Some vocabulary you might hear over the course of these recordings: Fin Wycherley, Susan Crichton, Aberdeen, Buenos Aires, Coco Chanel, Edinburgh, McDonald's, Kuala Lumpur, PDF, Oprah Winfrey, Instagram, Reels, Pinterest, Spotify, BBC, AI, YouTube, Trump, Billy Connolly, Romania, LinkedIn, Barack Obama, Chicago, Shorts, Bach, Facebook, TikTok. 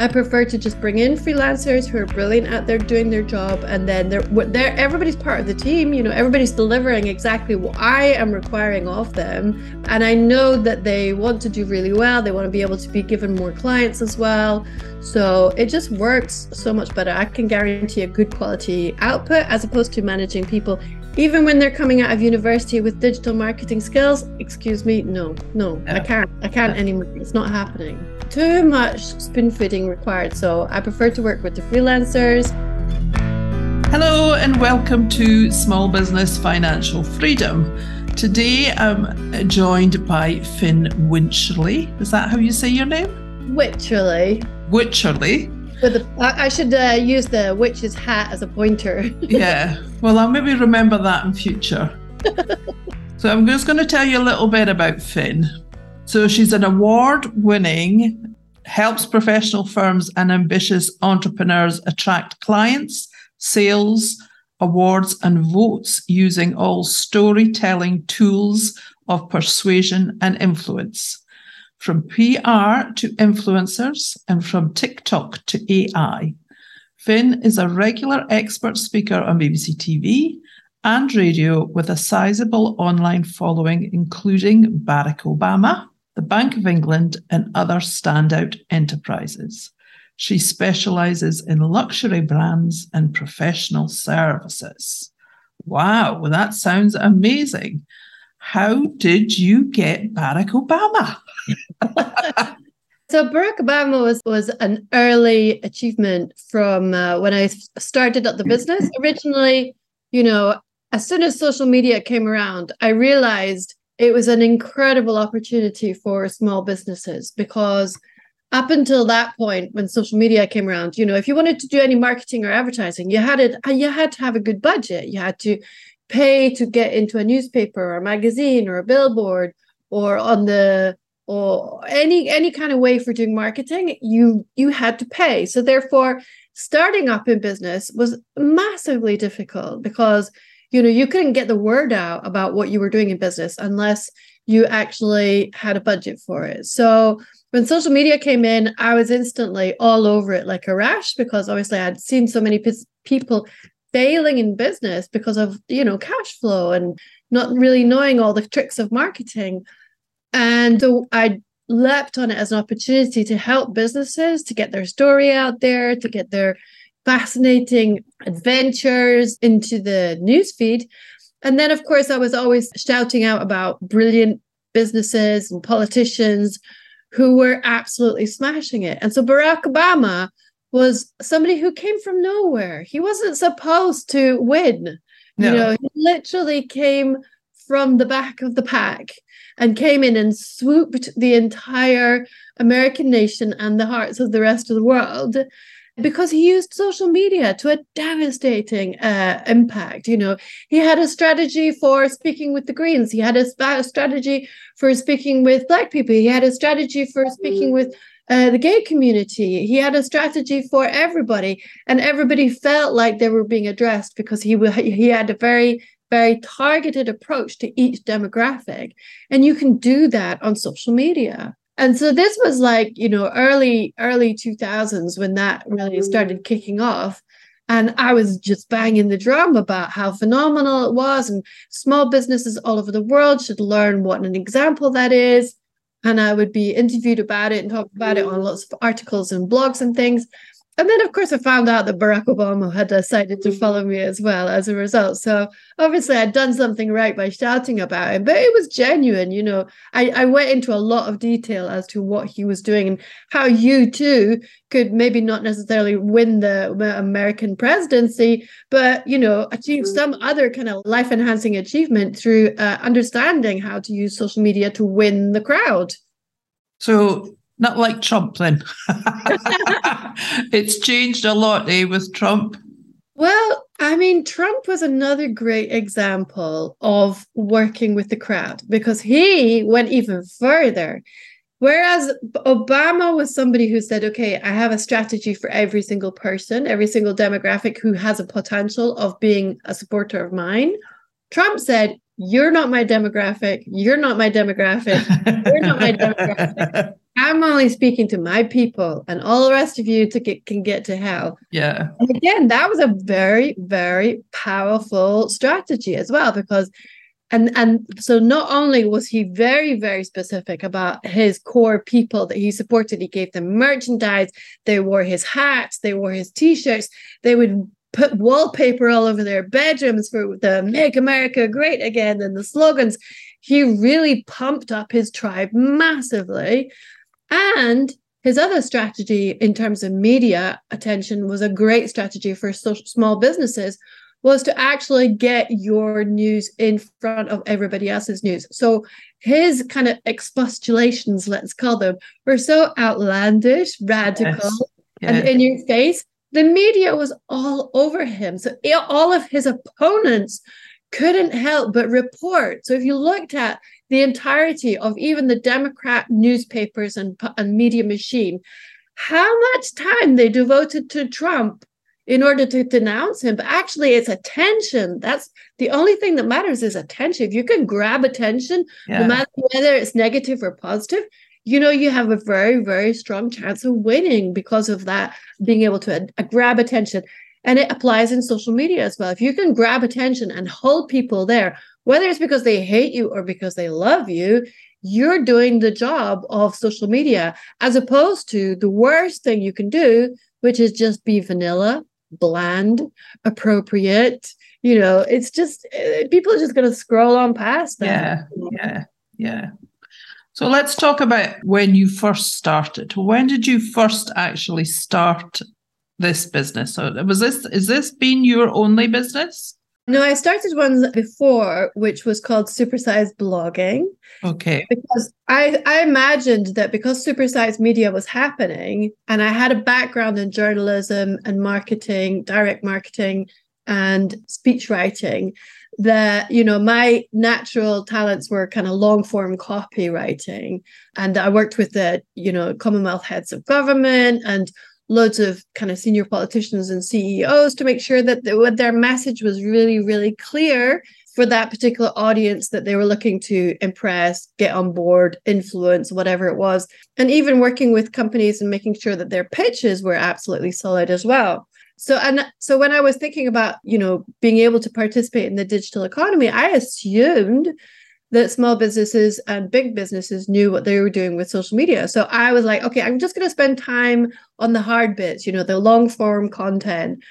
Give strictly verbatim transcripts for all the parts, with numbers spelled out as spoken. I prefer to just bring in freelancers who are brilliant at their doing their job, and then they're, they're everybody's part of the team. You know, everybody's delivering exactly what I am requiring of them, and I know that they want to do really well. They want to be able to be given more clients as well, so it just works so much better. I can guarantee a good quality output as opposed to managing people. Even when they're coming out of university with digital marketing skills, excuse me, no, no, no. I can't, I can't no. anymore. It's not happening. Too much spoon feeding required. So I prefer to work with the freelancers. Hello and welcome to Small Business Financial Freedom. Today I'm joined by Fin Wycherley. Is that how you say your name? Wycherley. Wycherley. With the, I should uh, use the witch's hat as a pointer. Yeah, well, I'll maybe remember that in future. So I'm just going to tell you a little bit about Fin. So she's an award-winning, helps professional firms and ambitious entrepreneurs attract clients, sales, awards, and votes using all storytelling tools of persuasion and influence. From P R to influencers, and from TikTok to A I. Fin is a regular expert speaker on B B C T V and radio with a sizable online following, including Barack Obama, the Bank of England, and other standout enterprises. She specializes in luxury brands and professional services. Wow, that sounds amazing. How did you get Barack Obama? So Barack Obama was, was an early achievement from uh, when I started up the business. Originally, you know, as soon as social media came around, I realized it was an incredible opportunity for small businesses, because up until that point, when social media came around, you know, if you wanted to do any marketing or advertising, you had it, you had to have a good budget. You had to pay to get into a newspaper or a magazine or a billboard or on the or any any kind of way for doing marketing, you you had to pay. So therefore, starting up in business was massively difficult, because you know you couldn't get the word out about what you were doing in business unless you actually had a budget for it. So when social media came in, I was instantly all over it like a rash, because obviously I'd seen so many p- people failing in business because of, you know, cash flow and not really knowing all the tricks of marketing. And I leapt on it as an opportunity to help businesses to get their story out there, to get their fascinating adventures into the newsfeed. And then, of course, I was always shouting out about brilliant businesses and politicians who were absolutely smashing it. And so Barack Obama was somebody who came from nowhere. He wasn't supposed to win. No. You know, he literally came from the back of the pack and came in and swooped the entire American nation and the hearts of the rest of the world, because he used social media to a devastating uh, impact. You know, he had a strategy for speaking with the Greens. He had a sp- strategy for speaking with Black people. He had a strategy for speaking with Uh, the gay community. He had a strategy for everybody, and everybody felt like they were being addressed because he he had a very, very targeted approach to each demographic. And you can do that on social media. And so this was like, you know, early, early two thousands when that really started kicking off. And I was just banging the drum about how phenomenal it was, and small businesses all over the world should learn what an example that is. And I would be interviewed about it and talk about it on lots of articles and blogs and things. And then, of course, I found out that Barack Obama had decided to follow me as well as a result. So obviously I'd done something right by shouting about it, but it was genuine. You know, I, I went into a lot of detail as to what he was doing and how you too could maybe not necessarily win the American presidency, but, you know, achieve some other kind of life enhancing achievement through uh, understanding how to use social media to win the crowd. So not like Trump, then. It's changed a lot, eh, with Trump? Well, I mean, Trump was another great example of working with the crowd, because he went even further. Whereas Obama was somebody who said, okay, I have a strategy for every single person, every single demographic who has a potential of being a supporter of mine. Trump said, you're not my demographic. You're not my demographic. You're not my demographic. I'm only speaking to my people, and all the rest of you to get, can get to hell. Yeah. And again, that was a very, very powerful strategy as well, because, and and so not only was he very, very specific about his core people that he supported, he gave them merchandise, they wore his hats, they wore his T-shirts, they would put wallpaper all over their bedrooms for the Make America Great Again and the slogans. He really pumped up his tribe massively. And his other strategy in terms of media attention was a great strategy for so- small businesses, was to actually get your news in front of everybody else's news. So his kind of expostulations, let's call them, were so outlandish, radical, yes. Yeah. And in your face. The media was all over him. So all of his opponents couldn't help but report. So if you looked at the entirety of even the Democrat newspapers and, and media machine, how much time they devoted to Trump in order to denounce him. But actually, it's attention. That's the only thing that matters, is attention. If you can grab attention, yeah. no matter whether it's negative or positive, you know, you have a very, very strong chance of winning because of that, being able to uh, grab attention. And it applies in social media as well. If you can grab attention and hold people there, whether it's because they hate you or because they love you, you're doing the job of social media, as opposed to the worst thing you can do, which is just be vanilla, bland, appropriate. You know, it's just, people are just going to scroll on past that. Yeah, yeah, yeah. So let's talk about when you first started. When did you first actually start this business? So was this, is this been your only business? No, I started one before, which was called Supersize Blogging. Okay. Because I, I imagined that because Supersize Media was happening, and I had a background in journalism and marketing, direct marketing and speech writing, that, you know, my natural talents were kind of long form copywriting. And I worked with the, you know, Commonwealth heads of government and loads of kind of senior politicians and C E Os to make sure that the, their message was really, really clear for that particular audience that they were looking to impress, get on board, influence, whatever it was. And even working with companies and making sure that their pitches were absolutely solid as well. So and so when I was thinking about, you know, being able to participate in the digital economy, I assumed that small businesses and big businesses knew what they were doing with social media. So I was like, okay, I'm just going to spend time on the hard bits, you know, the long form content.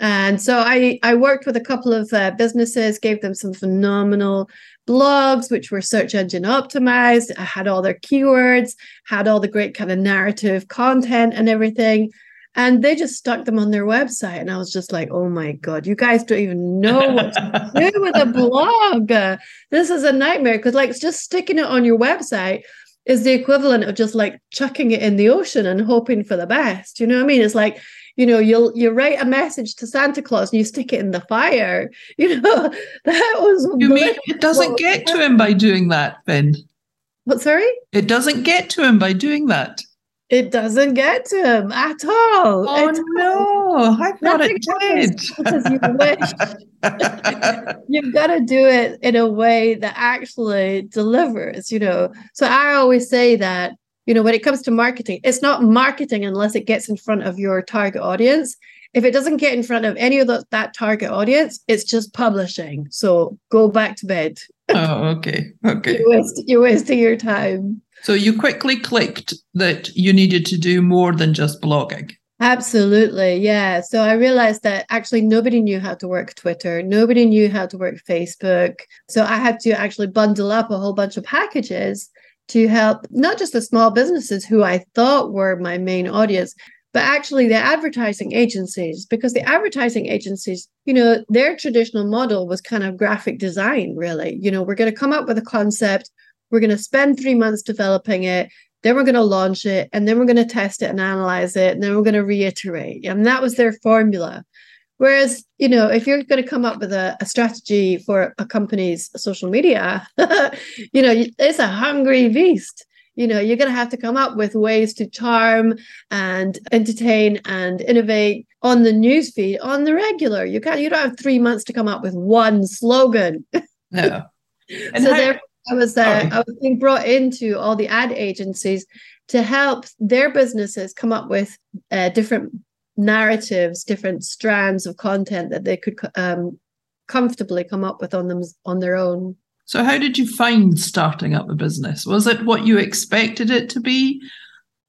And so I, I worked with a couple of uh, businesses, gave them some phenomenal blogs, which were search engine optimized. I had all their keywords, had all the great kind of narrative content and everything. And they just stuck them on their website. And I was just like, oh my God, you guys don't even know what to do with a blog. Uh, this is a nightmare. Because like just sticking it on your website is the equivalent of just like chucking it in the ocean and hoping for the best. You know what I mean? It's like, you know, you'll, you write a message to Santa Claus and you stick it in the fire. You know, that was... You mean it doesn't get to him by doing that, Ben? What, sorry? It doesn't get to him by doing that. It doesn't get to him at all. Oh, at no. I thought it did. Because you wish. You've got to do it in a way that actually delivers, you know. So I always say that, you know, when it comes to marketing, it's not marketing unless it gets in front of your target audience. If it doesn't get in front of any of the, that target audience, it's just publishing. So go back to bed. Oh, okay. Okay. You're, wast- you're wasting your time. So you quickly clicked that you needed to do more than just blogging. Absolutely. Yeah. So I realized that actually nobody knew how to work Twitter. Nobody knew how to work Facebook. So I had to actually bundle up a whole bunch of packages to help not just the small businesses who I thought were my main audience, but actually the advertising agencies, because the advertising agencies, you know, their traditional model was kind of graphic design, really. You know, we're going to come up with a concept. We're going to spend three months developing it. Then we're going to launch it. And then we're going to test it and analyze it. And then we're going to reiterate. And that was their formula. Whereas, you know, if you're going to come up with a, a strategy for a company's social media, you know, it's a hungry beast. You know, you're going to have to come up with ways to charm and entertain and innovate on the newsfeed on the regular. You can't, you don't have three months to come up with one slogan. No. And so how- therefore, I was there. I was being brought into all the ad agencies to help their businesses come up with uh, different narratives, different strands of content that they could um, comfortably come up with on them on their own. So how did you find starting up a business? Was it what you expected it to be?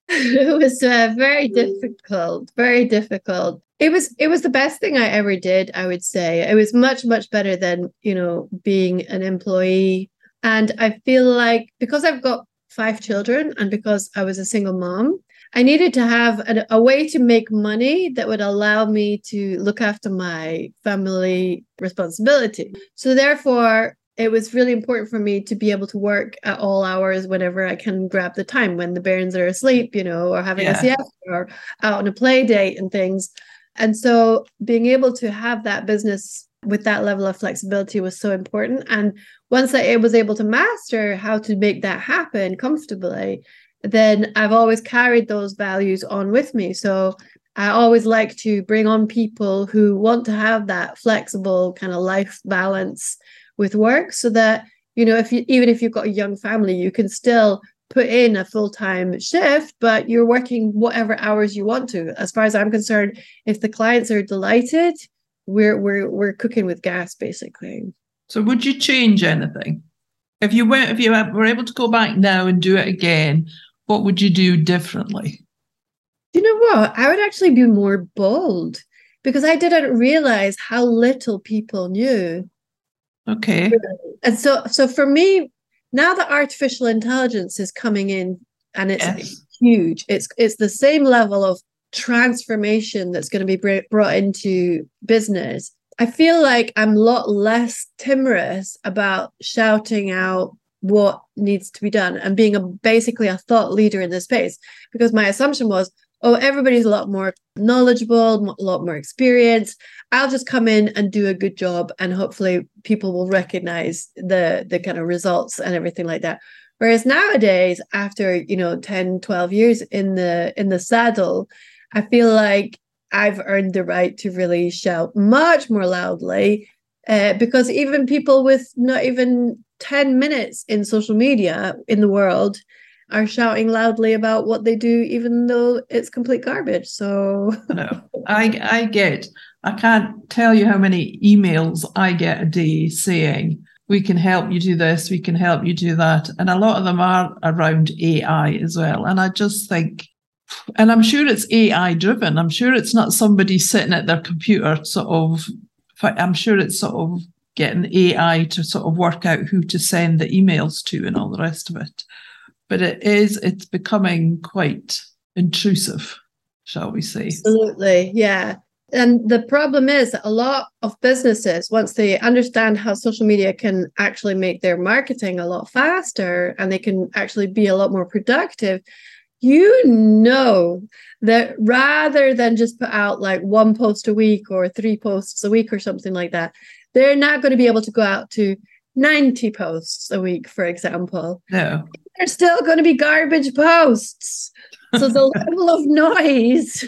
It was uh, very difficult, very difficult. It was it was the best thing I ever did, I would say. It was much, much better than, you know, being an employee. And I feel like because I've got five children and because I was a single mom, I needed to have a, a way to make money that would allow me to look after my family responsibility. So therefore, it was really important for me to be able to work at all hours whenever I can grab the time, when the bairns are asleep, you know, or having yeah. a siesta or out on a play date and things. And so being able to have that business with that level of flexibility was so important. And once I was able to master how to make that happen comfortably, then I've always carried those values on with me. So I always like to bring on people who want to have that flexible kind of life balance with work, so that, you know, if you, even if you've got a young family, you can still put in a full-time shift, but you're working whatever hours you want to. As far as I'm concerned, if the clients are delighted, we're we're we're cooking with gas, basically. So would you change anything? If you went, if you were able to go back now and do it again, what would you do differently? You know what? I would actually be more bold, because I didn't realize how little people knew. Okay. And so so for me, now that artificial intelligence is coming in, and it's yes. huge, it's it's the same level of transformation that's going to be brought into business. I feel like I'm a lot less timorous about shouting out what needs to be done and being a basically a thought leader in this space, because my assumption was, oh, everybody's a lot more knowledgeable, a lot more experienced. I'll just come in and do a good job, and hopefully people will recognize the the kind of results and everything like that. Whereas nowadays, after, you know, ten, twelve years in the in the saddle, I feel like I've earned the right to really shout much more loudly, uh, because even people with not even ten minutes in social media in the world are shouting loudly about what they do, even though it's complete garbage. So no, I I get, I can't tell you how many emails I get a day saying, we can help you do this, we can help you do that. And a lot of them are around A I as well. And I just think, and I'm sure it's A I driven. I'm sure it's not somebody sitting at their computer sort of, I'm sure it's sort of getting A I to sort of work out who to send the emails to and all the rest of it. But it is, it's becoming quite intrusive, shall we say. Absolutely, yeah. And the problem is that a lot of businesses, once they understand how social media can actually make their marketing a lot faster and they can actually be a lot more productive, you know that rather than just put out like one post a week or three posts a week or something like that, they're not going to be able to go out to ninety posts a week, for example. No. They're still going to be garbage posts. So the level of noise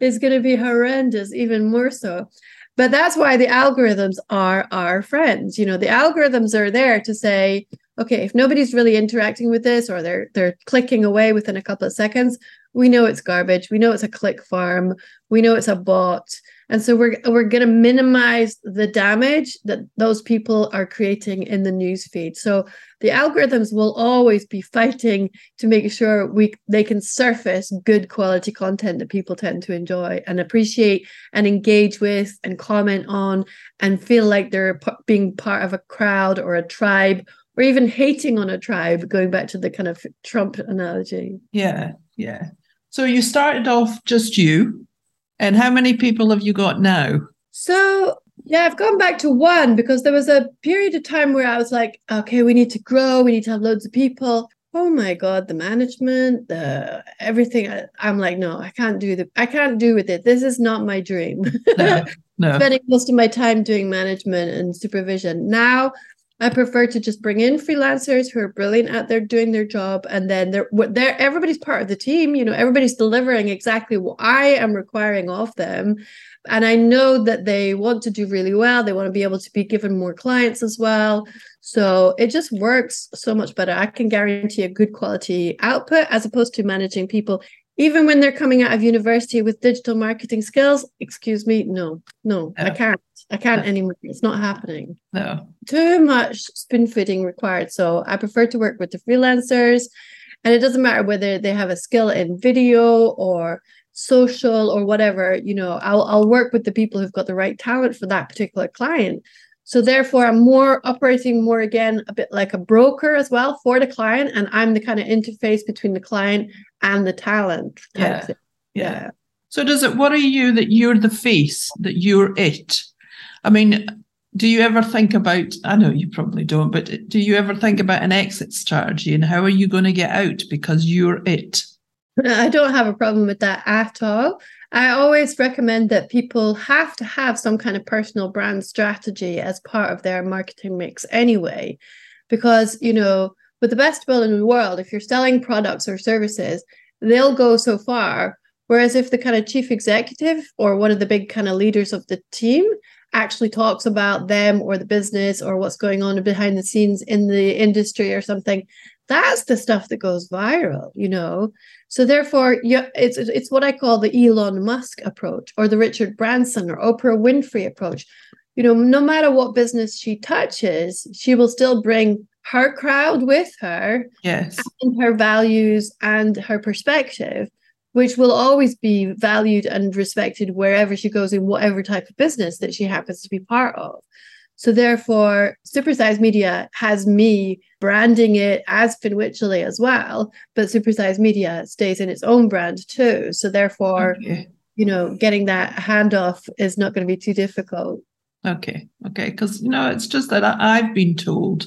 is going to be horrendous, even more so. But that's why the algorithms are our friends. You know, the algorithms are there to say, okay, if nobody's really interacting with this, or they're they're clicking away within a couple of seconds, we know it's garbage. We know it's a click farm. We know it's a bot. And so we're we're going to minimize the damage that those people are creating in the newsfeed. So the algorithms will always be fighting to make sure we they can surface good quality content that people tend to enjoy and appreciate and engage with and comment on and feel like they're p- being part of a crowd or a tribe, or even hating on a tribe, going back to the kind of Trump analogy. Yeah, yeah. So you started off just you. And how many people have you got now? So, yeah, I've gone back to one, because there was a period of time where I was like, okay, we need to grow. We need to have loads of people. Oh, my God, the management, the everything. I, I'm like, no, I can't do the. I can't do with it. This is not my dream. No, no. Spending most of my time doing management and supervision. Now, I prefer to just bring in freelancers who are brilliant out there doing their job, and then they're, they're everybody's part of the team. You know, everybody's delivering exactly what I am requiring of them, and I know that they want to do really well. They want to be able to be given more clients as well. So it just works so much better. I can guarantee a good quality output as opposed to managing people, even when they're coming out of university with digital marketing skills. Excuse me, no, no, no. I can't. I can't no. anymore. It's not happening. No. Too much spoon feeding required. So I prefer to work with the freelancers. And it doesn't matter whether they have a skill in video or social or whatever, you know, I'll, I'll work with the people who've got the right talent for that particular client. So therefore, I'm more operating more, again, a bit like a broker as well for the client. And I'm the kind of interface between the client and the talent. Yeah. Yeah. yeah. So does it worry you that you're the face, that you're it? I mean, do you ever think about, I know you probably don't, but do you ever think about an exit strategy and how are you going to get out because you're it? I don't have a problem with that at all. I always recommend that people have to have some kind of personal brand strategy as part of their marketing mix anyway, because, you know, with the best will in the world, if you're selling products or services, they'll go so far. Whereas if the kind of chief executive or one of the big kind of leaders of the team actually talks about them or the business or what's going on behind the scenes in the industry or something, that's the stuff that goes viral, you know. So therefore, yeah, it's it's what I call the Elon Musk approach or the Richard Branson or Oprah Winfrey approach. You know, no matter what business she touches, she will still bring her crowd with her, yes, and her values and her perspective, which will always be valued and respected wherever she goes in whatever type of business that she happens to be part of. So therefore, Supersize Media has me branding it as Fin Wycherley as well, but Supersize Media stays in its own brand too. So therefore, okay. you know, getting that handoff is not going to be too difficult. Okay, okay, because, you know, it's just that I've been told,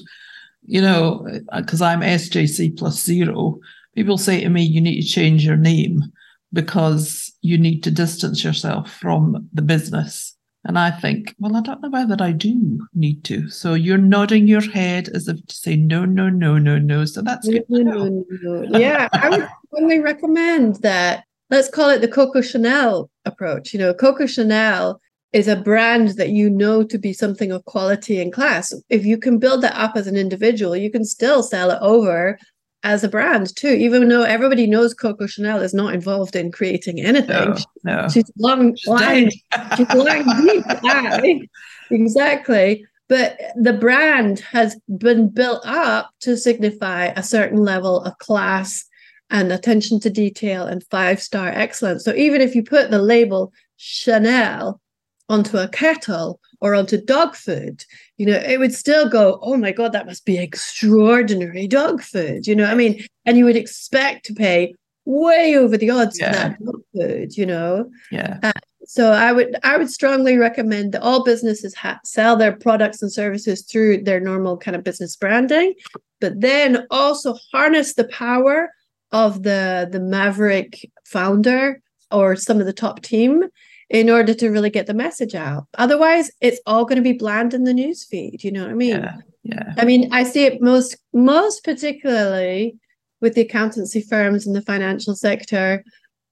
you know, because I'm S J C plus zero, people say to me, you need to change your name because you need to distance yourself from the business. And I think, well, I don't know whether I do need to. So you're nodding your head as if to say, no, no, no, no, no. So that's good. No, no, no. Yeah, I would only recommend that. Let's call it the Coco Chanel approach. You know, Coco Chanel is a brand that you know to be something of quality and class. If you can build that up as an individual, you can still sell it over as a brand too, even though everybody knows Coco Chanel is not involved in creating anything. No, no. She's long, blind. She's blind. Exactly. But the brand has been built up to signify a certain level of class and attention to detail and five-star excellence. So even if you put the label Chanel onto a kettle or onto dog food, you know, it would still go, oh my God, that must be extraordinary dog food, you know what I mean? And you would expect to pay way over the odds yeah. for that dog food, you know? Yeah. Uh, so I would I would strongly recommend that all businesses ha- sell their products and services through their normal kind of business branding, but then also harness the power of the the maverick founder or some of the top team in order to really get the message out. Otherwise, it's all going to be bland in the newsfeed. You know what I mean? Yeah, yeah. I mean, I see it most, most particularly with the accountancy firms and the financial sector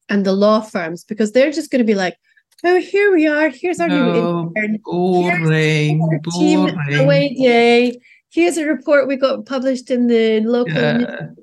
and the law firms, because they're just going to be like, oh, here we are. Here's our no, new intern. Boring, our team boring. Away day. Here's a report we got published in the local yeah. newspaper.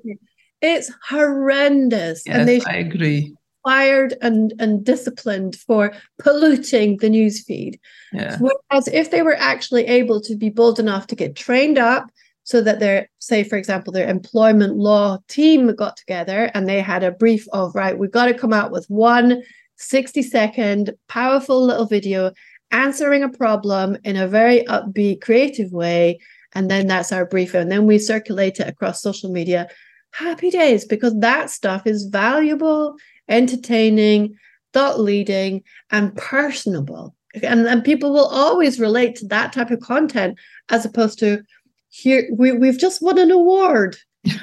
It's horrendous. Yes, and they I agree. Fired and, and disciplined for polluting the newsfeed. Yeah. Whereas if they were actually able to be bold enough to get trained up so that their, say, for example, their employment law team got together and they had a brief of, right, we've got to come out with one sixty-second powerful little video answering a problem in a very upbeat, creative way. And then that's our brief. And then we circulate it across social media. Happy days, because that stuff is valuable, entertaining, thought leading, and personable. And, and people will always relate to that type of content as opposed to, here, we, we've just won an award.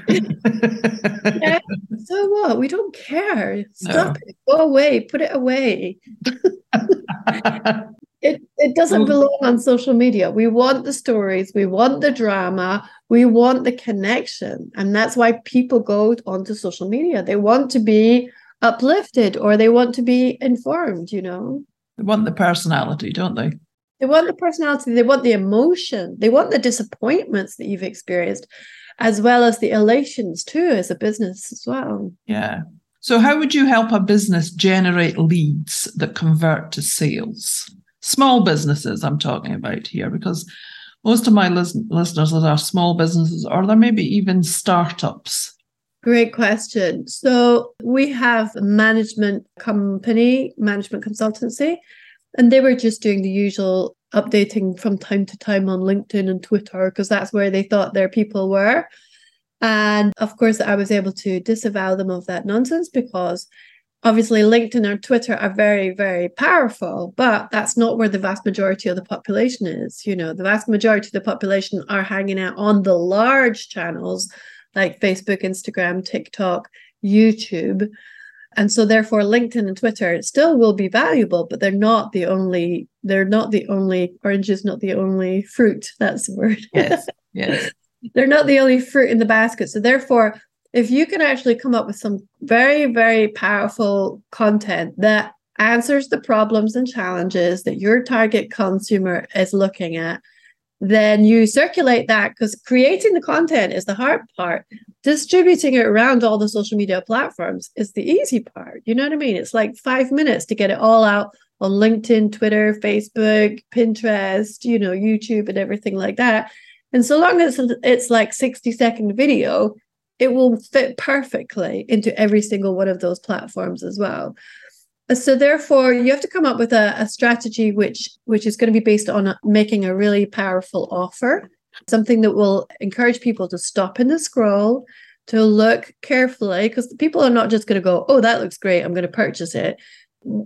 Yeah, so what? We don't care. Stop no. it. Go away. Put it away. It, it doesn't belong on social media. We want the stories. We want the drama. We want the connection. And that's why people go onto social media. They want to be uplifted or they want to be informed, you know. They want the personality, don't they? They want the personality, they want the emotion, they want the disappointments that you've experienced, as well as the elations too, as a business as well. Yeah. So how would you help a business generate leads that convert to sales? Small businesses I'm talking about here, because most of my lis- listeners are small businesses, or there may be even startups. Great question. So we have a management company, management consultancy, and they were just doing the usual updating from time to time on LinkedIn and Twitter, because that's where they thought their people were. And of course, I was able to disavow them of that nonsense, because obviously LinkedIn or Twitter are very, very powerful, but that's not where the vast majority of the population is. You know, the vast majority of the population are hanging out on the large channels like Facebook, Instagram, TikTok, YouTube. And so therefore LinkedIn and Twitter still will be valuable, but they're not the only, they're not the only, orange is not the only fruit. That's the word. Yes, yes. They're not the only fruit in the basket. So therefore, if you can actually come up with some very, very powerful content that answers the problems and challenges that your target consumer is looking at, then you circulate that, because creating the content is the hard part. Distributing it around all the social media platforms is the easy part. You know what I mean? It's like five minutes to get it all out on LinkedIn, Twitter, Facebook, Pinterest, you know, YouTube and everything like that. And so long as it's like sixty second video, it will fit perfectly into every single one of those platforms as well. So therefore, you have to come up with a, a strategy which, which is going to be based on making a really powerful offer, something that will encourage people to stop in the scroll, to look carefully, because people are not just going to go, oh, that looks great, I'm going to purchase it.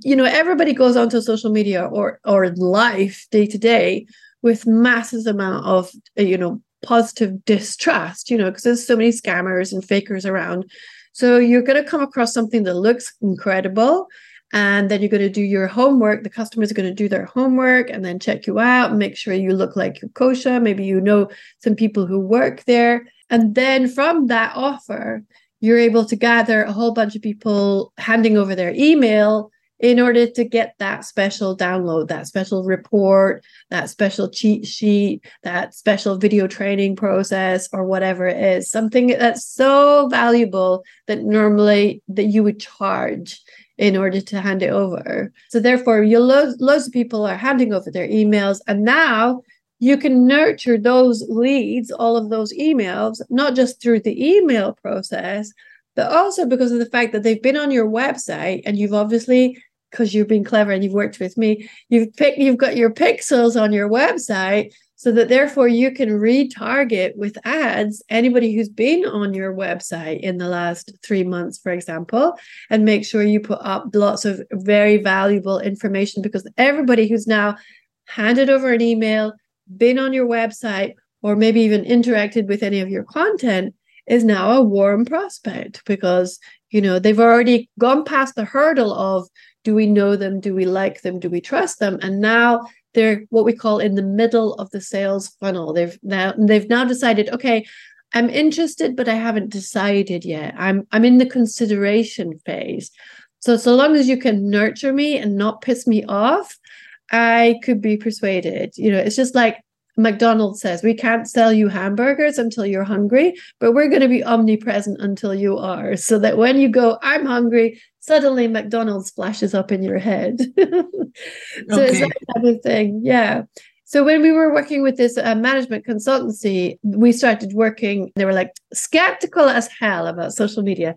You know, everybody goes onto social media or or life day to day with massive amount of, you know, positive distrust, you know, because there's so many scammers and fakers around. So you're going to come across something that looks incredible. And then you're going to do your homework. The customers are going to do their homework and then check you out and make sure you look like you're kosher. Maybe you know some people who work there. And then from that offer, you're able to gather a whole bunch of people handing over their email in order to get that special download, that special report, that special cheat sheet, that special video training process, or whatever it is. Something that's so valuable that normally that you would charge in order to hand it over. So therefore, you lo- loads of people are handing over their emails. And now you can nurture those leads, all of those emails, not just through the email process, but also because of the fact that they've been on your website and you've obviously, because you've been clever and you've worked with me, you've picked, you've got your pixels on your website, so that therefore you can retarget with ads anybody who's been on your website in the last three months, for example, and make sure you put up lots of very valuable information, because everybody who's now handed over an email, been on your website, or maybe even interacted with any of your content is now a warm prospect, because, you know, they've already gone past the hurdle of, do we know them? Do we like them? Do we trust them? And now they're what we call in the middle of the sales funnel. They've now they've now decided, okay, I'm interested, but I haven't decided yet. I'm I'm in the consideration phase. So so long as you can nurture me and not piss me off, I could be persuaded. You know, it's just like McDonald's says, we can't sell you hamburgers until you're hungry, but we're going to be omnipresent until you are. So that when you go, I'm hungry, suddenly McDonald's flashes up in your head. So okay. It's that kind of thing. Yeah. So when we were working with this uh, management consultancy, we started working, they were like skeptical as hell about social media.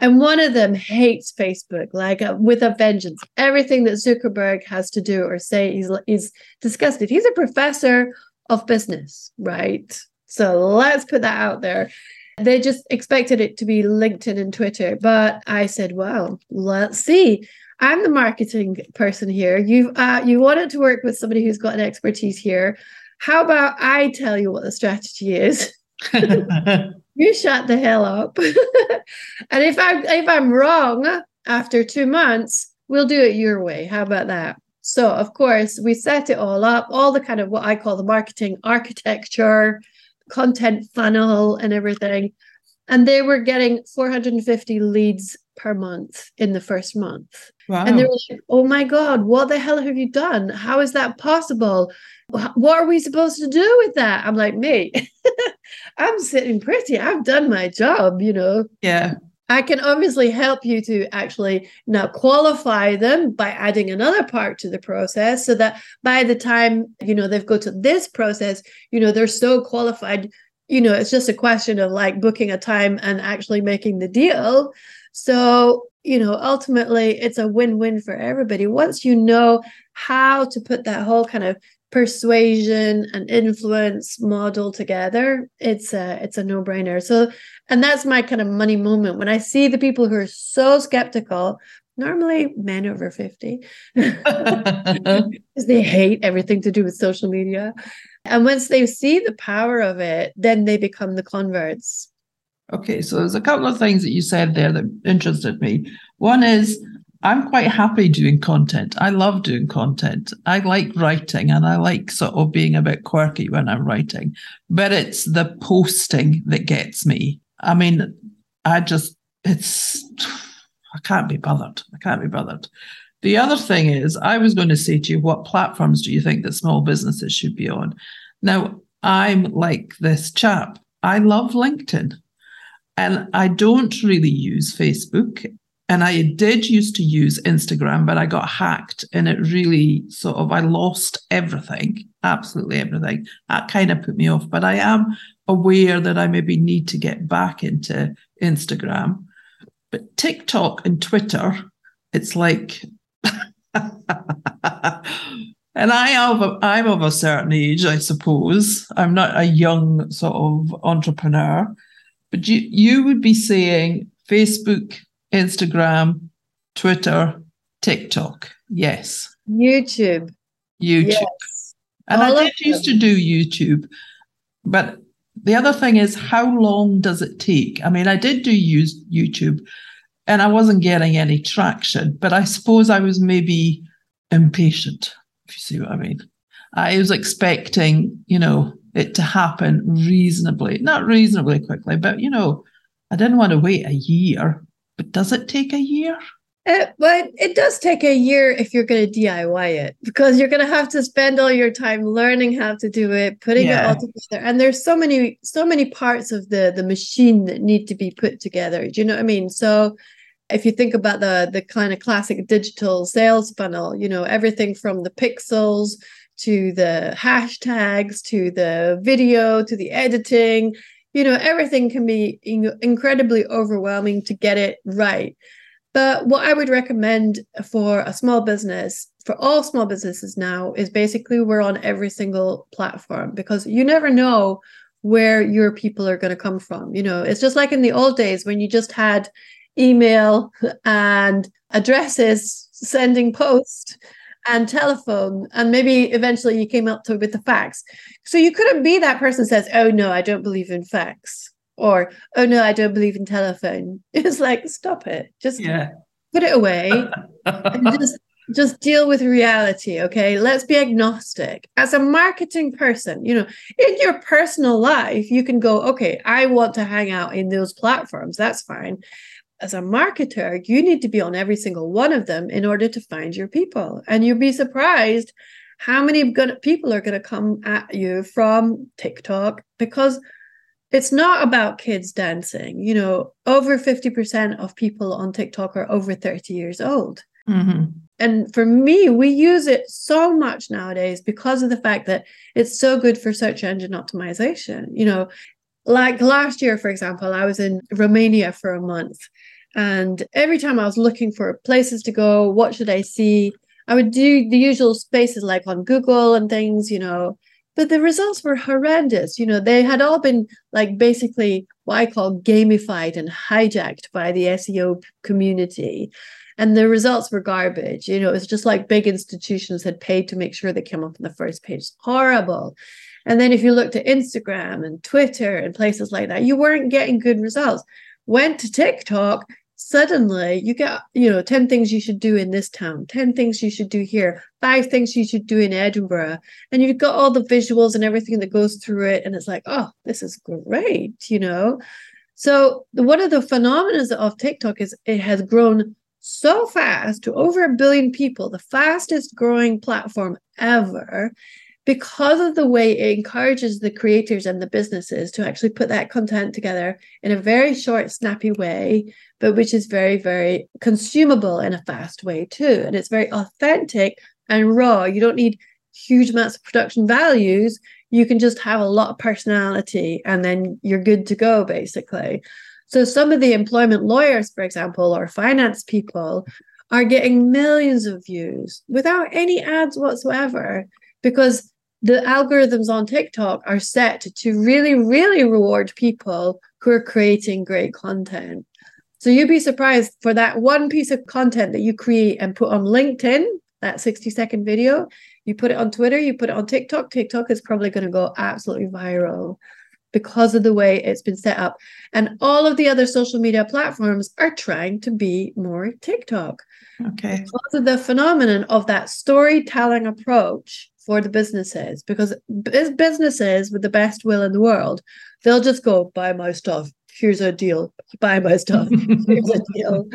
And one of them hates Facebook, like uh, with a vengeance. Everything that Zuckerberg has to do or say, he's, he's disgusted. He's a professor of business, right? So let's put that out there. They just expected it to be LinkedIn and Twitter, but I said, well, let's see. I'm the marketing person here. You uh, you wanted to work with somebody who's got an expertise here. How about I tell you what the strategy is? You shut the hell up. And if I'm if I'm wrong after two months, we'll do it your way. How about that? So, of course, we set it all up, all the kind of what I call the marketing architecture, content funnel and everything. And they were getting four hundred fifty leads per month in the first month. Wow. And they were like, oh my God, what the hell have you done? How is that possible? What are we supposed to do with that? I'm like, mate, I'm sitting pretty. I've done my job, you know. Yeah. I can obviously help you to actually now qualify them by adding another part to the process so that by the time, you know, they've got to this process, you know, they're so qualified, you know, it's just a question of like booking a time and actually making the deal. So, you know, ultimately it's a win-win for everybody. Once you know how to put that whole kind of persuasion and influence model together, it's a, it's a no-brainer. So, and that's my kind of money moment. When I see the people who are so skeptical, normally men over fifty, because they hate everything to do with social media. And once they see the power of it, then they become the converts. Okay, so there's a couple of things that you said there that interested me. One is, I'm quite happy doing content. I love doing content. I like writing and I like sort of being a bit quirky when I'm writing, but it's the posting that gets me. I mean, I just, it's, I can't be bothered. I can't be bothered. The other thing is, I was going to say to you, what platforms do you think that small businesses should be on? Now, I'm like this chap. I love LinkedIn and I don't really use Facebook. And I did used to use Instagram, but I got hacked and it really sort of, I lost everything, absolutely everything. That kind of put me off, but I am aware that I maybe need to get back into Instagram. But TikTok and Twitter, it's like, and I have a, I'm of a certain age, I suppose. I'm not a young sort of entrepreneur, but you, you would be saying Facebook, Instagram, Twitter, TikTok. Yes. YouTube. YouTube. Yes. And All I did used to do YouTube. But the other thing is, how long does it take? I mean, I did do use YouTube and I wasn't getting any traction, but I suppose I was maybe impatient, if you see what I mean. I was expecting, you know, it to happen reasonably, not reasonably quickly, but, you know, I didn't want to wait a year. But does it take a year? Uh, but it does take a year if you're going to D I Y it, because you're going to have to spend all your time learning how to do it, putting yeah. it all together. And there's so many, so many parts of the, the machine that need to be put together. Do you know what I mean? So if you think about the, the kind of classic digital sales funnel, you know, everything from the pixels to the hashtags, to the video, to the editing, you know, everything can be incredibly overwhelming to get it right. But what I would recommend for a small business, for all small businesses now, is basically we're on every single platform, because you never know where your people are going to come from. You know, it's just like in the old days when you just had email and addresses, sending post and telephone, and maybe eventually you came up to with the fax. So you couldn't be that person who says, oh no, I don't believe in fax, or oh no, I don't believe in telephone. It's like, stop it, just yeah. put it away and just just deal with reality. Okay, let's be agnostic. As a marketing person, you know, in your personal life, you can go, okay, I want to hang out in those platforms, that's fine. As a marketer, you need to be on every single one of them in order to find your people. And you'd be surprised how many people are going to come at you from TikTok, because it's not about kids dancing. You know, over fifty percent of people on TikTok are over thirty years old. Mm-hmm. And for me, we use it so much nowadays because of the fact that it's so good for search engine optimization. You know, like last year, for example, I was in Romania for a month. And every time I was looking for places to go, what should I see? I would do the usual spaces like on Google and things, you know, but the results were horrendous. You know, they had all been like basically what I call gamified and hijacked by the S E O community. And the results were garbage. You know, it was just like big institutions had paid to make sure they came up on the first page. Horrible. And then if you looked at Instagram and Twitter and places like that, you weren't getting good results. Went to TikTok, suddenly you get, you know, ten things you should do in this town, ten things you should do here, five things you should do in Edinburgh. And you've got all the visuals and everything that goes through it. And it's like, oh, this is great, you know. So one of the phenomena of TikTok is it has grown so fast to over a billion people, the fastest growing platform ever, because of the way it encourages the creators and the businesses to actually put that content together in a very short, snappy way, but which is very, very consumable in a fast way too. And it's very authentic and raw. You don't need huge amounts of production values. You can just have a lot of personality and then you're good to go, basically. So some of the employment lawyers, for example, or finance people are getting millions of views without any ads whatsoever, because the algorithms on TikTok are set to really, really reward people who are creating great content. So you'd be surprised for that one piece of content that you create and put on LinkedIn, that sixty second video, you put it on Twitter, you put it on TikTok, TikTok is probably going to go absolutely viral because of the way it's been set up. And all of the other social media platforms are trying to be more TikTok. Okay. Because of the phenomenon of that storytelling approach for the businesses, because businesses with the best will in the world, they'll just go, buy my stuff, here's a deal, buy my stuff, here's a deal.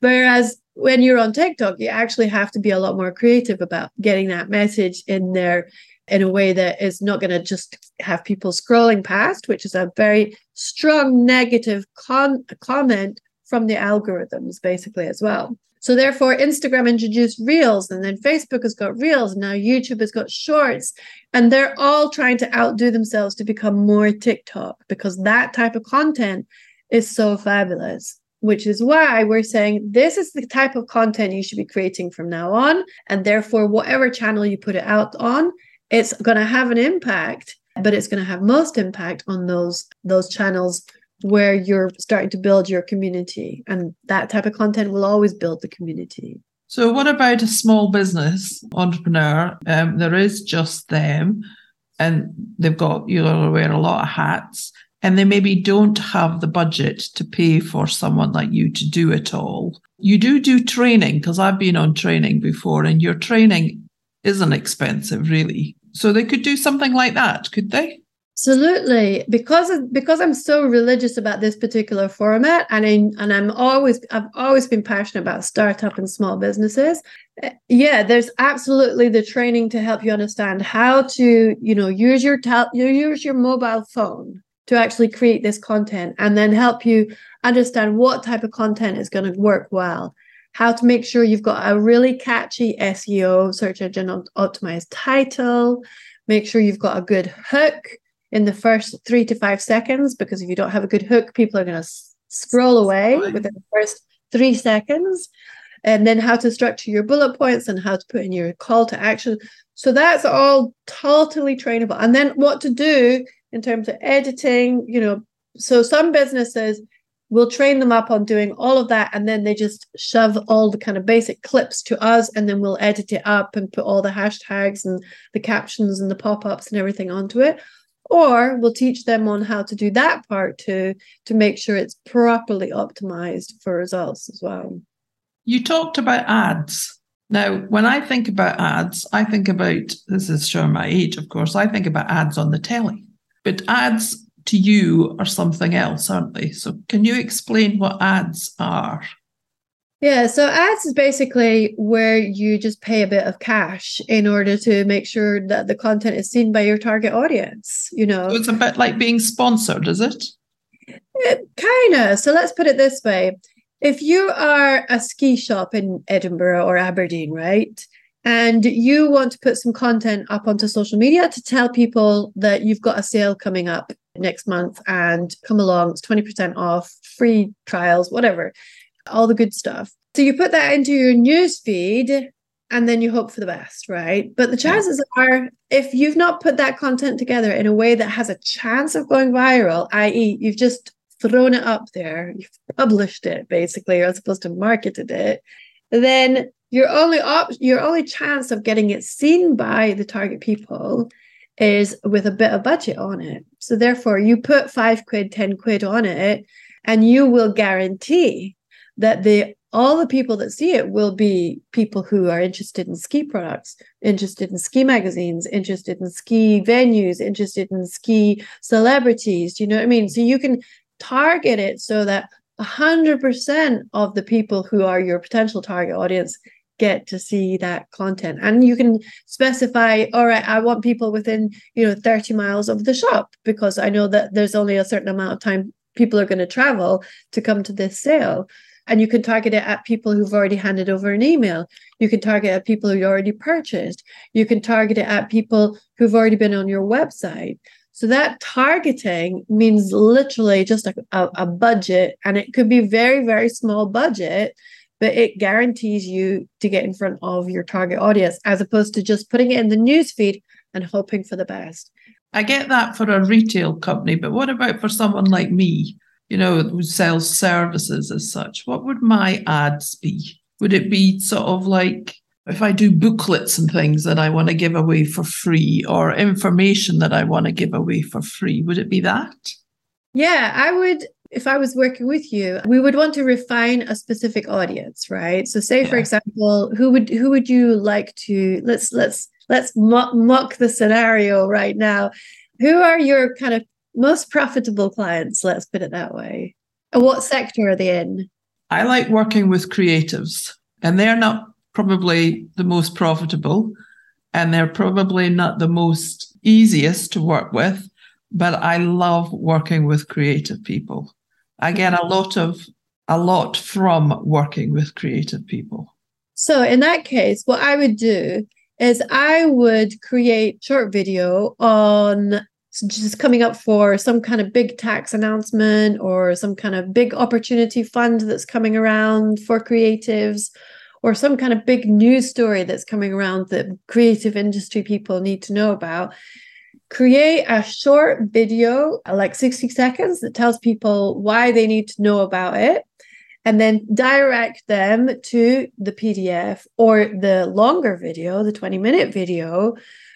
Whereas when you're on TikTok, you actually have to be a lot more creative about getting that message in there in a way that is not going to just have people scrolling past, which is a very strong negative con- comment from the algorithms basically as well. So therefore, Instagram introduced Reels, and then Facebook has got Reels, and now YouTube has got Shorts, and they're all trying to outdo themselves to become more TikTok, because that type of content is so fabulous, which is why we're saying this is the type of content you should be creating from now on, and therefore, whatever channel you put it out on, it's going to have an impact, but it's going to have most impact on those, those channels where you're starting to build your community, and that type of content will always build the community. So what about a small business entrepreneur? Um, there is just them, and they've got, you know, wear a lot of hats, and they maybe don't have the budget to pay for someone like you to do it all. You do do training, because I've been on training before, and your training isn't expensive really. So they could do something like that, could they? Absolutely. Because of, because I'm so religious about this particular format, and I, and I'm always I've always been passionate about startup and small businesses. Yeah, there's absolutely the training to help you understand how to, you know, use your tel- use your mobile phone to actually create this content, and then help you understand what type of content is going to work well, how to make sure you've got a really catchy S E O, search engine optimized title, make sure you've got a good hook in the first three to five seconds, because if you don't have a good hook, people are going to s- scroll away within the first three seconds. And then how to structure your bullet points and how to put in your call to action. So that's all totally trainable. And then what to do in terms of editing, you know, so some businesses will train them up on doing all of that, and then they just shove all the kind of basic clips to us, and then we'll edit it up and put all the hashtags and the captions and the pop-ups and everything onto it. Or we'll teach them on how to do that part too, to make sure it's properly optimized for results as well. You talked about ads. Now, when I think about ads, I think about, this is showing my age, of course, I think about ads on the telly. But ads to you are something else, aren't they? So can you explain what ads are? Yeah, so ads is basically where you just pay a bit of cash in order to make sure that the content is seen by your target audience, you know. So it's a bit like being sponsored, is it? It kind of. So let's put it this way. If you are a ski shop in Edinburgh or Aberdeen, right, and you want to put some content up onto social media to tell people that you've got a sale coming up next month and come along, it's twenty percent off, free trials, whatever, all the good stuff. So you put that into your news feed and then you hope for the best, right? But the chances are, if you've not put that content together in a way that has a chance of going viral, that is you've just thrown it up there, you've published it basically, as opposed to marketed it, then your only op- your only chance of getting it seen by the target people is with a bit of budget on it. So therefore you put five quid, ten quid on it, and you will guarantee that the all the people that see it will be people who are interested in ski products, interested in ski magazines, interested in ski venues, interested in ski celebrities. Do you know what I mean? So you can target it so that one hundred percent of the people who are your potential target audience get to see that content. And you can specify, all right, I want people within, you know, thirty miles of the shop, because I know that there's only a certain amount of time people are going to travel to come to this sale. And you can target it at people who've already handed over an email. You can target it at people who already purchased. You can target it at people who've already been on your website. So that targeting means literally just a, a, a budget, and it could be very, very small budget, but it guarantees you to get in front of your target audience, as opposed to just putting it in the newsfeed and hoping for the best. I get that for a retail company, but what about for someone like me, you know, who sells services as such? What would my ads be? Would it be sort of like, if I do booklets and things that I want to give away for free, or information that I want to give away for free, would it be that? Yeah, I would. If I was working with you, we would want to refine a specific audience, right? So say, yeah. for example, who would who would you like to, let's let's let's mock, mock the scenario right now. Who are your kind of most profitable clients? Let's put it that way. And what sector are they in? I like working with creatives, and they're not probably the most profitable, and they're probably not the most easiest to work with, but I love working with creative people. I get a lot of a lot from working with creative people. So in that case, what I would do is I would create short video on just coming up for some kind of big tax announcement or some kind of big opportunity fund that's coming around for creatives, or some kind of big news story that's coming around that creative industry people need to know about. Create a short video, like sixty seconds, that tells people why they need to know about it, and then direct them to the P D F or the longer video, the twenty minute video,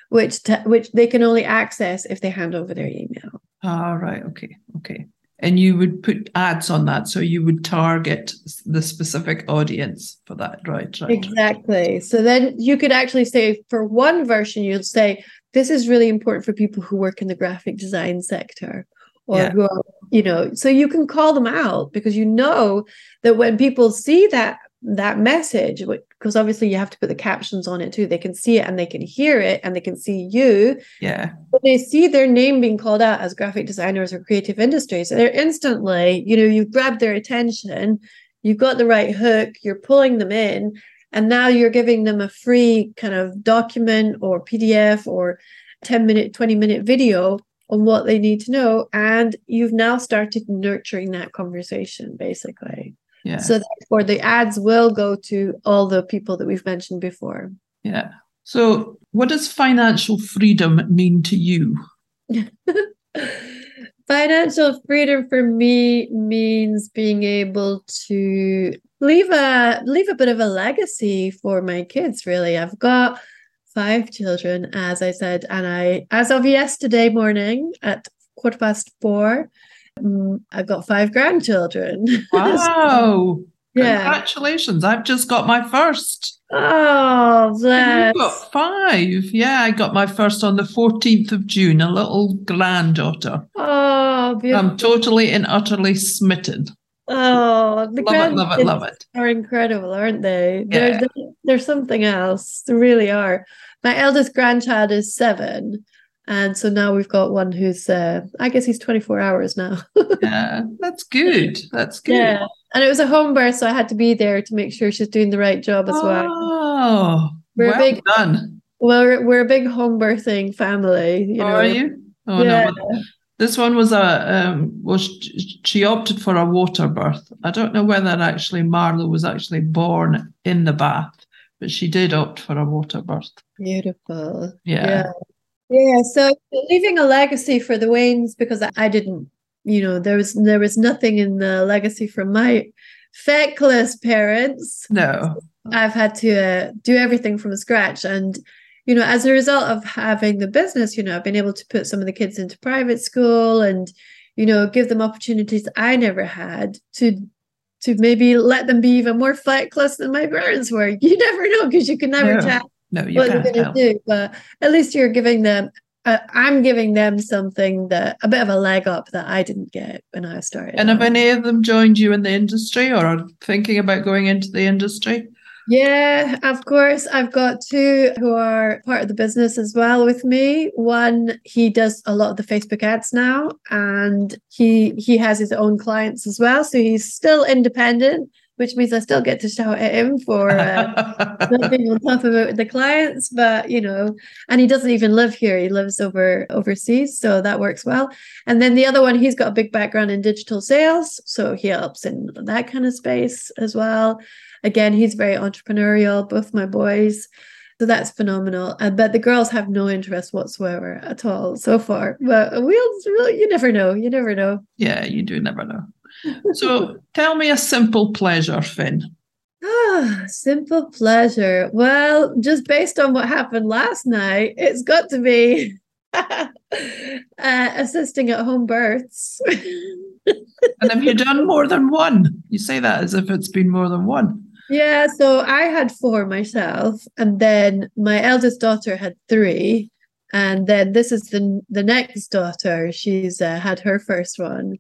which t- which they can only access if they hand over their email. All right. Okay. Okay. And you would put ads on that. So you would target the specific audience for that, right? right exactly. Right. So then you could actually say, for one version, you'd say, this is really important for people who work in the graphic design sector, or yeah. who are, you know, so you can call them out, because you know that when people see that that message, because obviously you have to put the captions on it too, they can see it and they can hear it and they can see you. Yeah. When they see their name being called out as graphic designers or creative industries, they're instantly, you know, you've grabbed their attention, you've got the right hook, you're pulling them in, and now you're giving them a free kind of document or P D F or ten minute, twenty minute video on what they need to know. And you've now started nurturing that conversation, basically. Yeah. So therefore, the ads will go to all the people that we've mentioned before. Yeah. So what does financial freedom mean to you? Financial freedom for me means being able to leave a leave a bit of a legacy for my kids, really. I've got five children, as I said, and I, as of yesterday morning at quarter past four, I've got five grandchildren. Wow. So, yeah. Congratulations. I've just got my first. Oh, bless. You've got five. Yeah, I got my first on the fourteenth of June, a little granddaughter. Oh, beautiful. I'm totally and utterly smitten. Oh, the love it, love it, love it. Are incredible, aren't they? Yeah. They're, they're something else. They really are. My eldest grandchild is seven. And so now we've got one who's, uh, I guess he's twenty-four hours now. Yeah, that's good. That's good. Yeah. And it was a home birth, so I had to be there to make sure she's doing the right job as oh, well. Oh, well big, done. Well, we're, we're a big home birthing family. You know? Are you? Oh, yeah. No. This one was a, um, was she opted for a water birth. I don't know whether actually Marlo was actually born in the bath, but she did opt for a water birth. Beautiful. Yeah. Yeah. Yeah, so leaving a legacy for the Waynes, because I didn't, you know, there was there was nothing in the legacy from my feckless parents. No. I've had to uh, do everything from scratch. And, you know, as a result of having the business, you know, I've been able to put some of the kids into private school and, you know, give them opportunities I never had to to maybe let them be even more feckless than my parents were. You never know, because you can never no. tell. No, you what can't you're going to do, but at least you're giving them uh, I'm giving them something that a bit of a leg up that I didn't get when I started. And have any of them joined you in the industry or are thinking about going into the industry? Yeah, of course. I've got two who are part of the business as well with me. One, he does a lot of the Facebook ads now, and he he has his own clients as well. So he's still independent, which means I still get to shout at him for uh, not being on top of it with the clients. But, you know, and he doesn't even live here. He lives over overseas. So that works well. And then the other one, he's got a big background in digital sales. So he helps in that kind of space as well. Again, he's very entrepreneurial, both my boys. So that's phenomenal. Uh, but the girls have no interest whatsoever at all so far. But we'll, we'll you never know. You never know. Yeah, you do never know. So tell me a simple pleasure, Fin. Ah, simple pleasure. Well, just based on what happened last night, it's got to be uh, assisting at home births. And have you done more than one? You say that as if it's been more than one. Yeah, so I had four myself, and then my eldest daughter had three. And then this is the, the next daughter. She's uh, had her first one.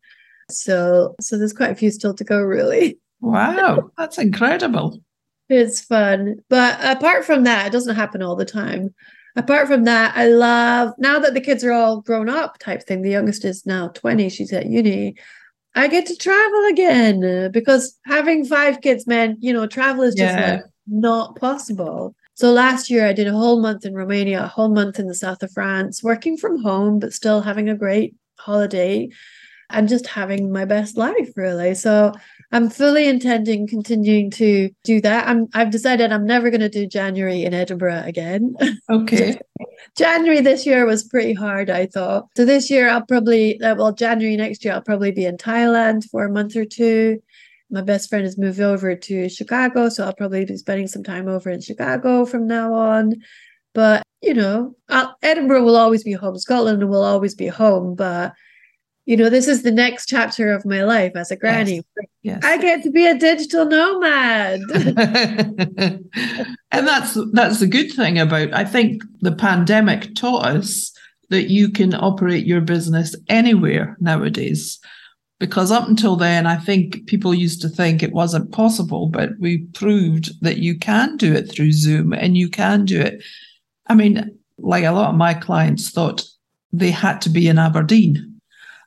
So so there's quite a few still to go, really. Wow, that's incredible. It's fun. But apart from that, it doesn't happen all the time. Apart from that, I love, now that the kids are all grown up type thing, the youngest is now twenty, she's at uni, I get to travel again, because having five kids meant, you know, travel is just yeah. like not possible. So last year I did a whole month in Romania, a whole month in the south of France, working from home, but still having a great holiday. I'm just having my best life, really. So I'm fully intending continuing to do that. I'm, I've decided I'm never going to do January in Edinburgh again. Okay. January this year was pretty hard, I thought. So this year I'll probably, well, January next year, I'll probably be in Thailand for a month or two. My best friend has moved over to Chicago, so I'll probably be spending some time over in Chicago from now on. But, you know, I'll, Edinburgh will always be home. Scotland will always be home, but you know, this is the next chapter of my life as a granny. Yes. Yes. I get to be a digital nomad. And that's that's the good thing about, I think the pandemic taught us that you can operate your business anywhere nowadays. Because up until then, I think people used to think it wasn't possible, but we proved that you can do it through Zoom and you can do it. I mean, like a lot of my clients thought they had to be in Aberdeen.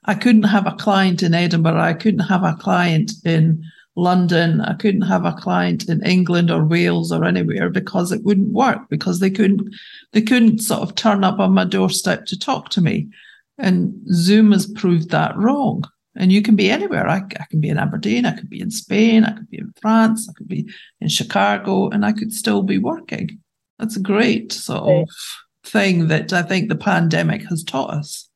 I couldn't have a client in Edinburgh. I couldn't have a client in London. I couldn't have a client in England or Wales or anywhere, because it wouldn't work, because they couldn't they couldn't sort of turn up on my doorstep to talk to me. And Zoom has proved that wrong. And you can be anywhere. I, I can be in Aberdeen. I could be in Spain. I could be in France. I could be in Chicago, and I could still be working. That's a great sort of thing that I think the pandemic has taught us.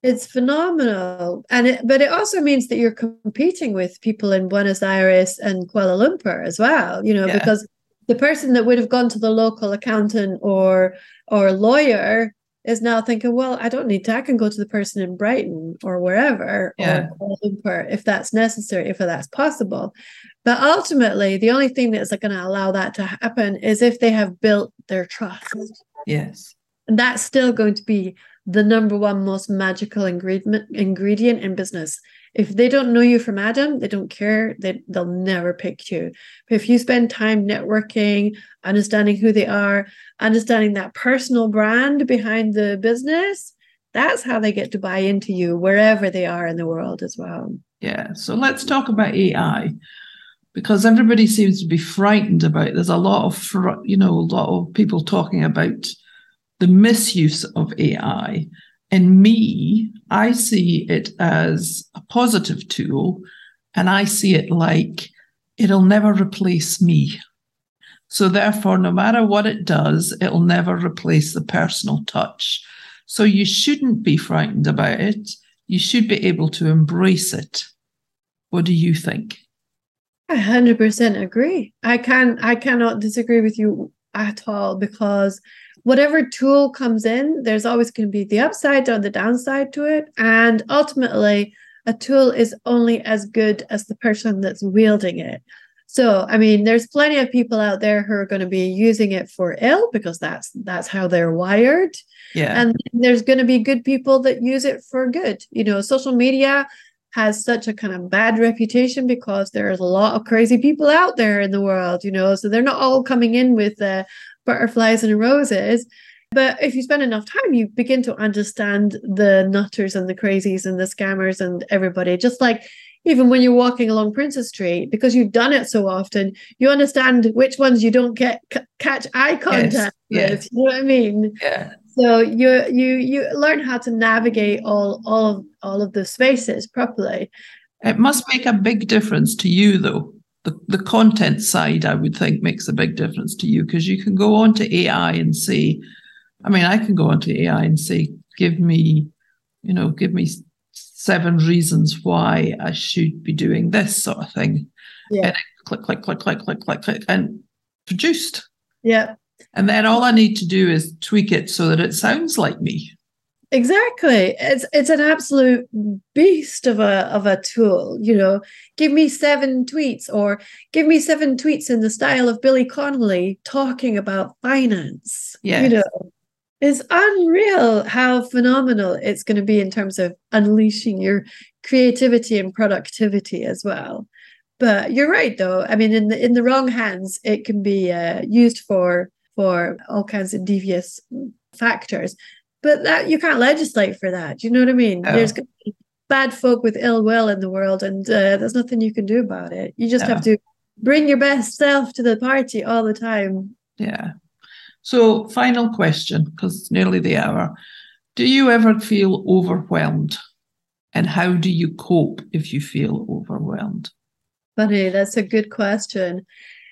It's phenomenal. And it, but it also means that you're competing with people in Buenos Aires and Kuala Lumpur as well, you know, yeah. because the person that would have gone to the local accountant or or lawyer is now thinking, well, I don't need to, I can go to the person in Brighton or wherever, yeah. or Kuala Lumpur, if that's necessary, if that's possible. But ultimately, the only thing that's going to allow that to happen is if they have built their trust. Yes. And that's still going to be the number one most magical ingredient ingredient in business. If they don't know you from Adam, they don't care. They, they'll never pick you. But if you spend time networking, understanding who they are, understanding that personal brand behind the business, that's how they get to buy into you wherever they are in the world as well. Yeah. So let's talk about A I, because everybody seems to be frightened about it. There's a lot of, fr- you know, a lot of people talking about the misuse of A I. And me, I see it as a positive tool, and I see it like it'll never replace me. So therefore, no matter what it does, it'll never replace the personal touch. So you shouldn't be frightened about it. You should be able to embrace it. What do you think? I one hundred percent agree. I can, I cannot disagree with you at all, because whatever tool comes in, there's always going to be the upside or the downside to it. And ultimately, a tool is only as good as the person that's wielding it. So, I mean, there's plenty of people out there who are going to be using it for ill because that's that's how they're wired. Yeah. And there's going to be good people that use it for good. You know, social media has such a kind of bad reputation because there's a lot of crazy people out there in the world, you know, so they're not all coming in with uh, butterflies and roses. But if you spend enough time, you begin to understand the nutters and the crazies and the scammers and everybody, just like even when you're walking along Princess Street, because you've done it so often, you understand which ones you don't get c- catch eye contact yes, with. Yes. You know what I mean? Yeah. So you you you learn how to navigate all all of all of the spaces properly. It must make a big difference to you, though. The the content side, I would think, makes a big difference to you because you can go on to A I and say, I mean, I can go on to A I and say, give me, you know, give me seven reasons why I should be doing this sort of thing. Yeah. And click, click, click, click, click, click, click, and produced. Yeah. And then all I need to do is tweak it so that it sounds like me. Exactly. It's it's an absolute beast of a of a tool, you know. Give me seven tweets or give me seven tweets in the style of Billy Connolly talking about finance. Yeah. You know. It's unreal how phenomenal it's going to be in terms of unleashing your creativity and productivity as well. But you're right though. I mean, in the in the wrong hands, it can be uh, used for for all kinds of devious factors. But that you can't legislate for that. You know what I mean? Oh. There's going to be bad folk with ill will in the world, and uh, there's nothing you can do about it. You just no. have to bring your best self to the party all the time. Yeah. So, final question, because it's nearly the hour. Do you ever feel overwhelmed? And how do you cope if you feel overwhelmed? Funny, that's a good question.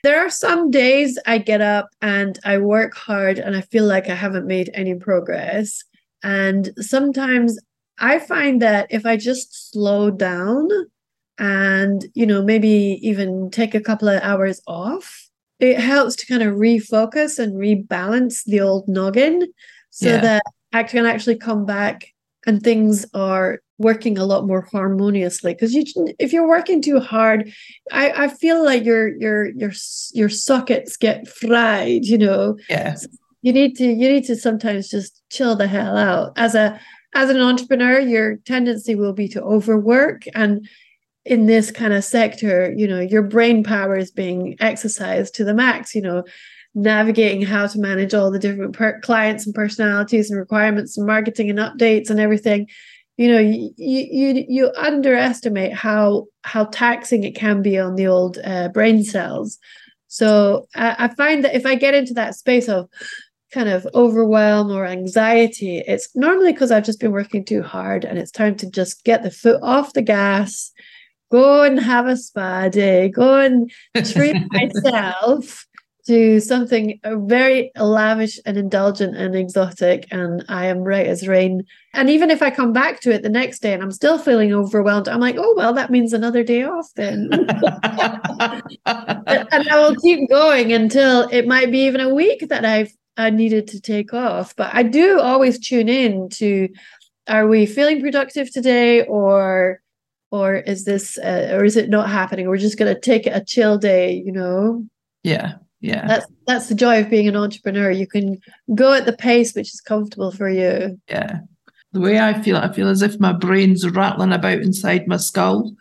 There are some days I get up and I work hard and I feel like I haven't made any progress. And sometimes I find that if I just slow down and, you know, maybe even take a couple of hours off, it helps to kind of refocus and rebalance the old noggin so yeah. that I can actually come back and things are working a lot more harmoniously, because you, if you're working too hard, I, I feel like your your your your sockets get fried. You know, yeah. So you need to you need to sometimes just chill the hell out. As a as an entrepreneur, your tendency will be to overwork, and in this kind of sector, you know, your brain power is being exercised to the max. You know, navigating how to manage all the different per- clients and personalities and requirements and marketing and updates and everything. You know, you you you underestimate how how taxing it can be on the old uh, brain cells. So I, I find that if I get into that space of kind of overwhelm or anxiety, it's normally because I've just been working too hard and it's time to just get the foot off the gas, go and have a spa day, go and treat myself to something very lavish and indulgent and exotic, and I am right as rain. And even if I come back to it the next day and I'm still feeling overwhelmed, I'm like, oh, well, that means another day off then. And I will keep going until it might be even a week that I've I needed to take off. But I do always tune in to, are we feeling productive today, or or is this, uh, or is it not happening? We're just going to take a chill day, you know? Yeah. Yeah, that's that's the joy of being an entrepreneur. You can go at the pace which is comfortable for you. Yeah, the way I feel, I feel as if my brain's rattling about inside my skull,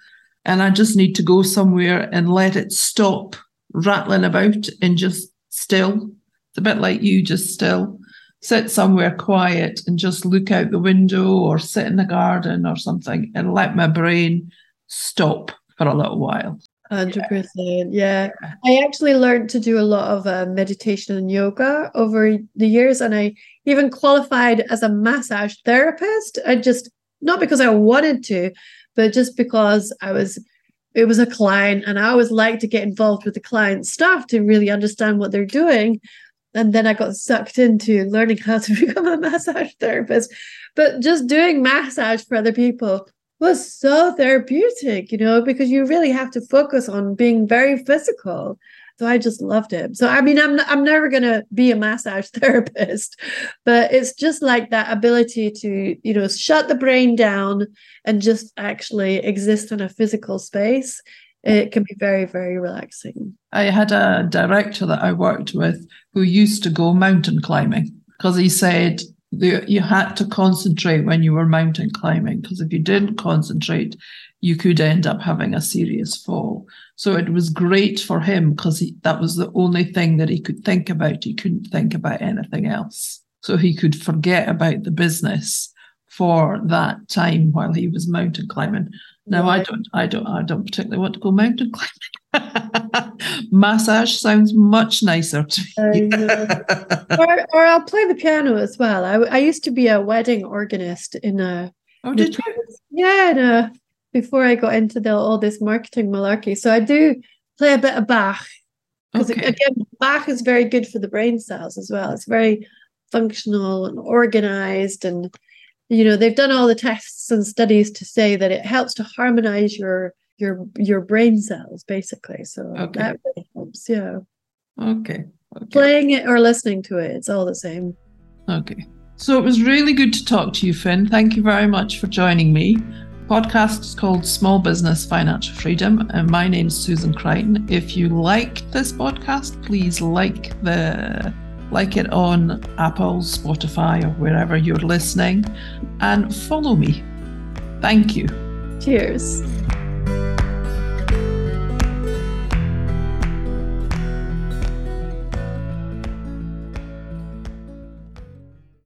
and I just need to go somewhere and let it stop rattling about and just still. It's a bit like you, just still. Sit somewhere quiet and just look out the window or sit in the garden or something and let my brain stop for a little while. one hundred percent. Yeah. I actually learned to do a lot of uh, meditation and yoga over the years. And I even qualified as a massage therapist. I just, not because I wanted to, but just because I was, it was a client, and I always like to get involved with the client's stuff to really understand what they're doing. And then I got sucked into learning how to become a massage therapist. But just doing massage for other people was so therapeutic, you know, because you really have to focus on being very physical. So I just loved it. So, I mean, I'm I'm never going to be a massage therapist, but it's just like that ability to, you know, shut the brain down and just actually exist in a physical space it can be very, very relaxing. I had a director that I worked with who used to go mountain climbing because he said that you had to concentrate when you were mountain climbing, because if you didn't concentrate, you could end up having a serious fall. So it was great for him because that was the only thing that he could think about. He couldn't think about anything else. So he could forget about the business for that time while he was mountain climbing. Now, yeah. I don't, I don't, I don't particularly want to go mountain climbing. Massage sounds much nicer to me. or, or I'll play the piano as well. I, I used to be a wedding organist in a. Oh, in did a, you? Yeah, in a, before I got into the, all this marketing malarkey. So I do play a bit of Bach, because okay. again, Bach is very good for the brain cells as well. It's very functional and organized, and you know, they've done all the tests and studies to say that it helps to harmonize your your your brain cells, basically. So okay. that really helps, yeah. Okay. okay. Playing it or listening to it, it's all the same. Okay. So it was really good to talk to you, Fin. Thank you very much for joining me. Podcast is called Small Business Financial Freedom, and my name is Susan Crichton. If you liked this podcast, please like the... like it on Apple, Spotify, or wherever you're listening, and follow me. Thank you. Cheers.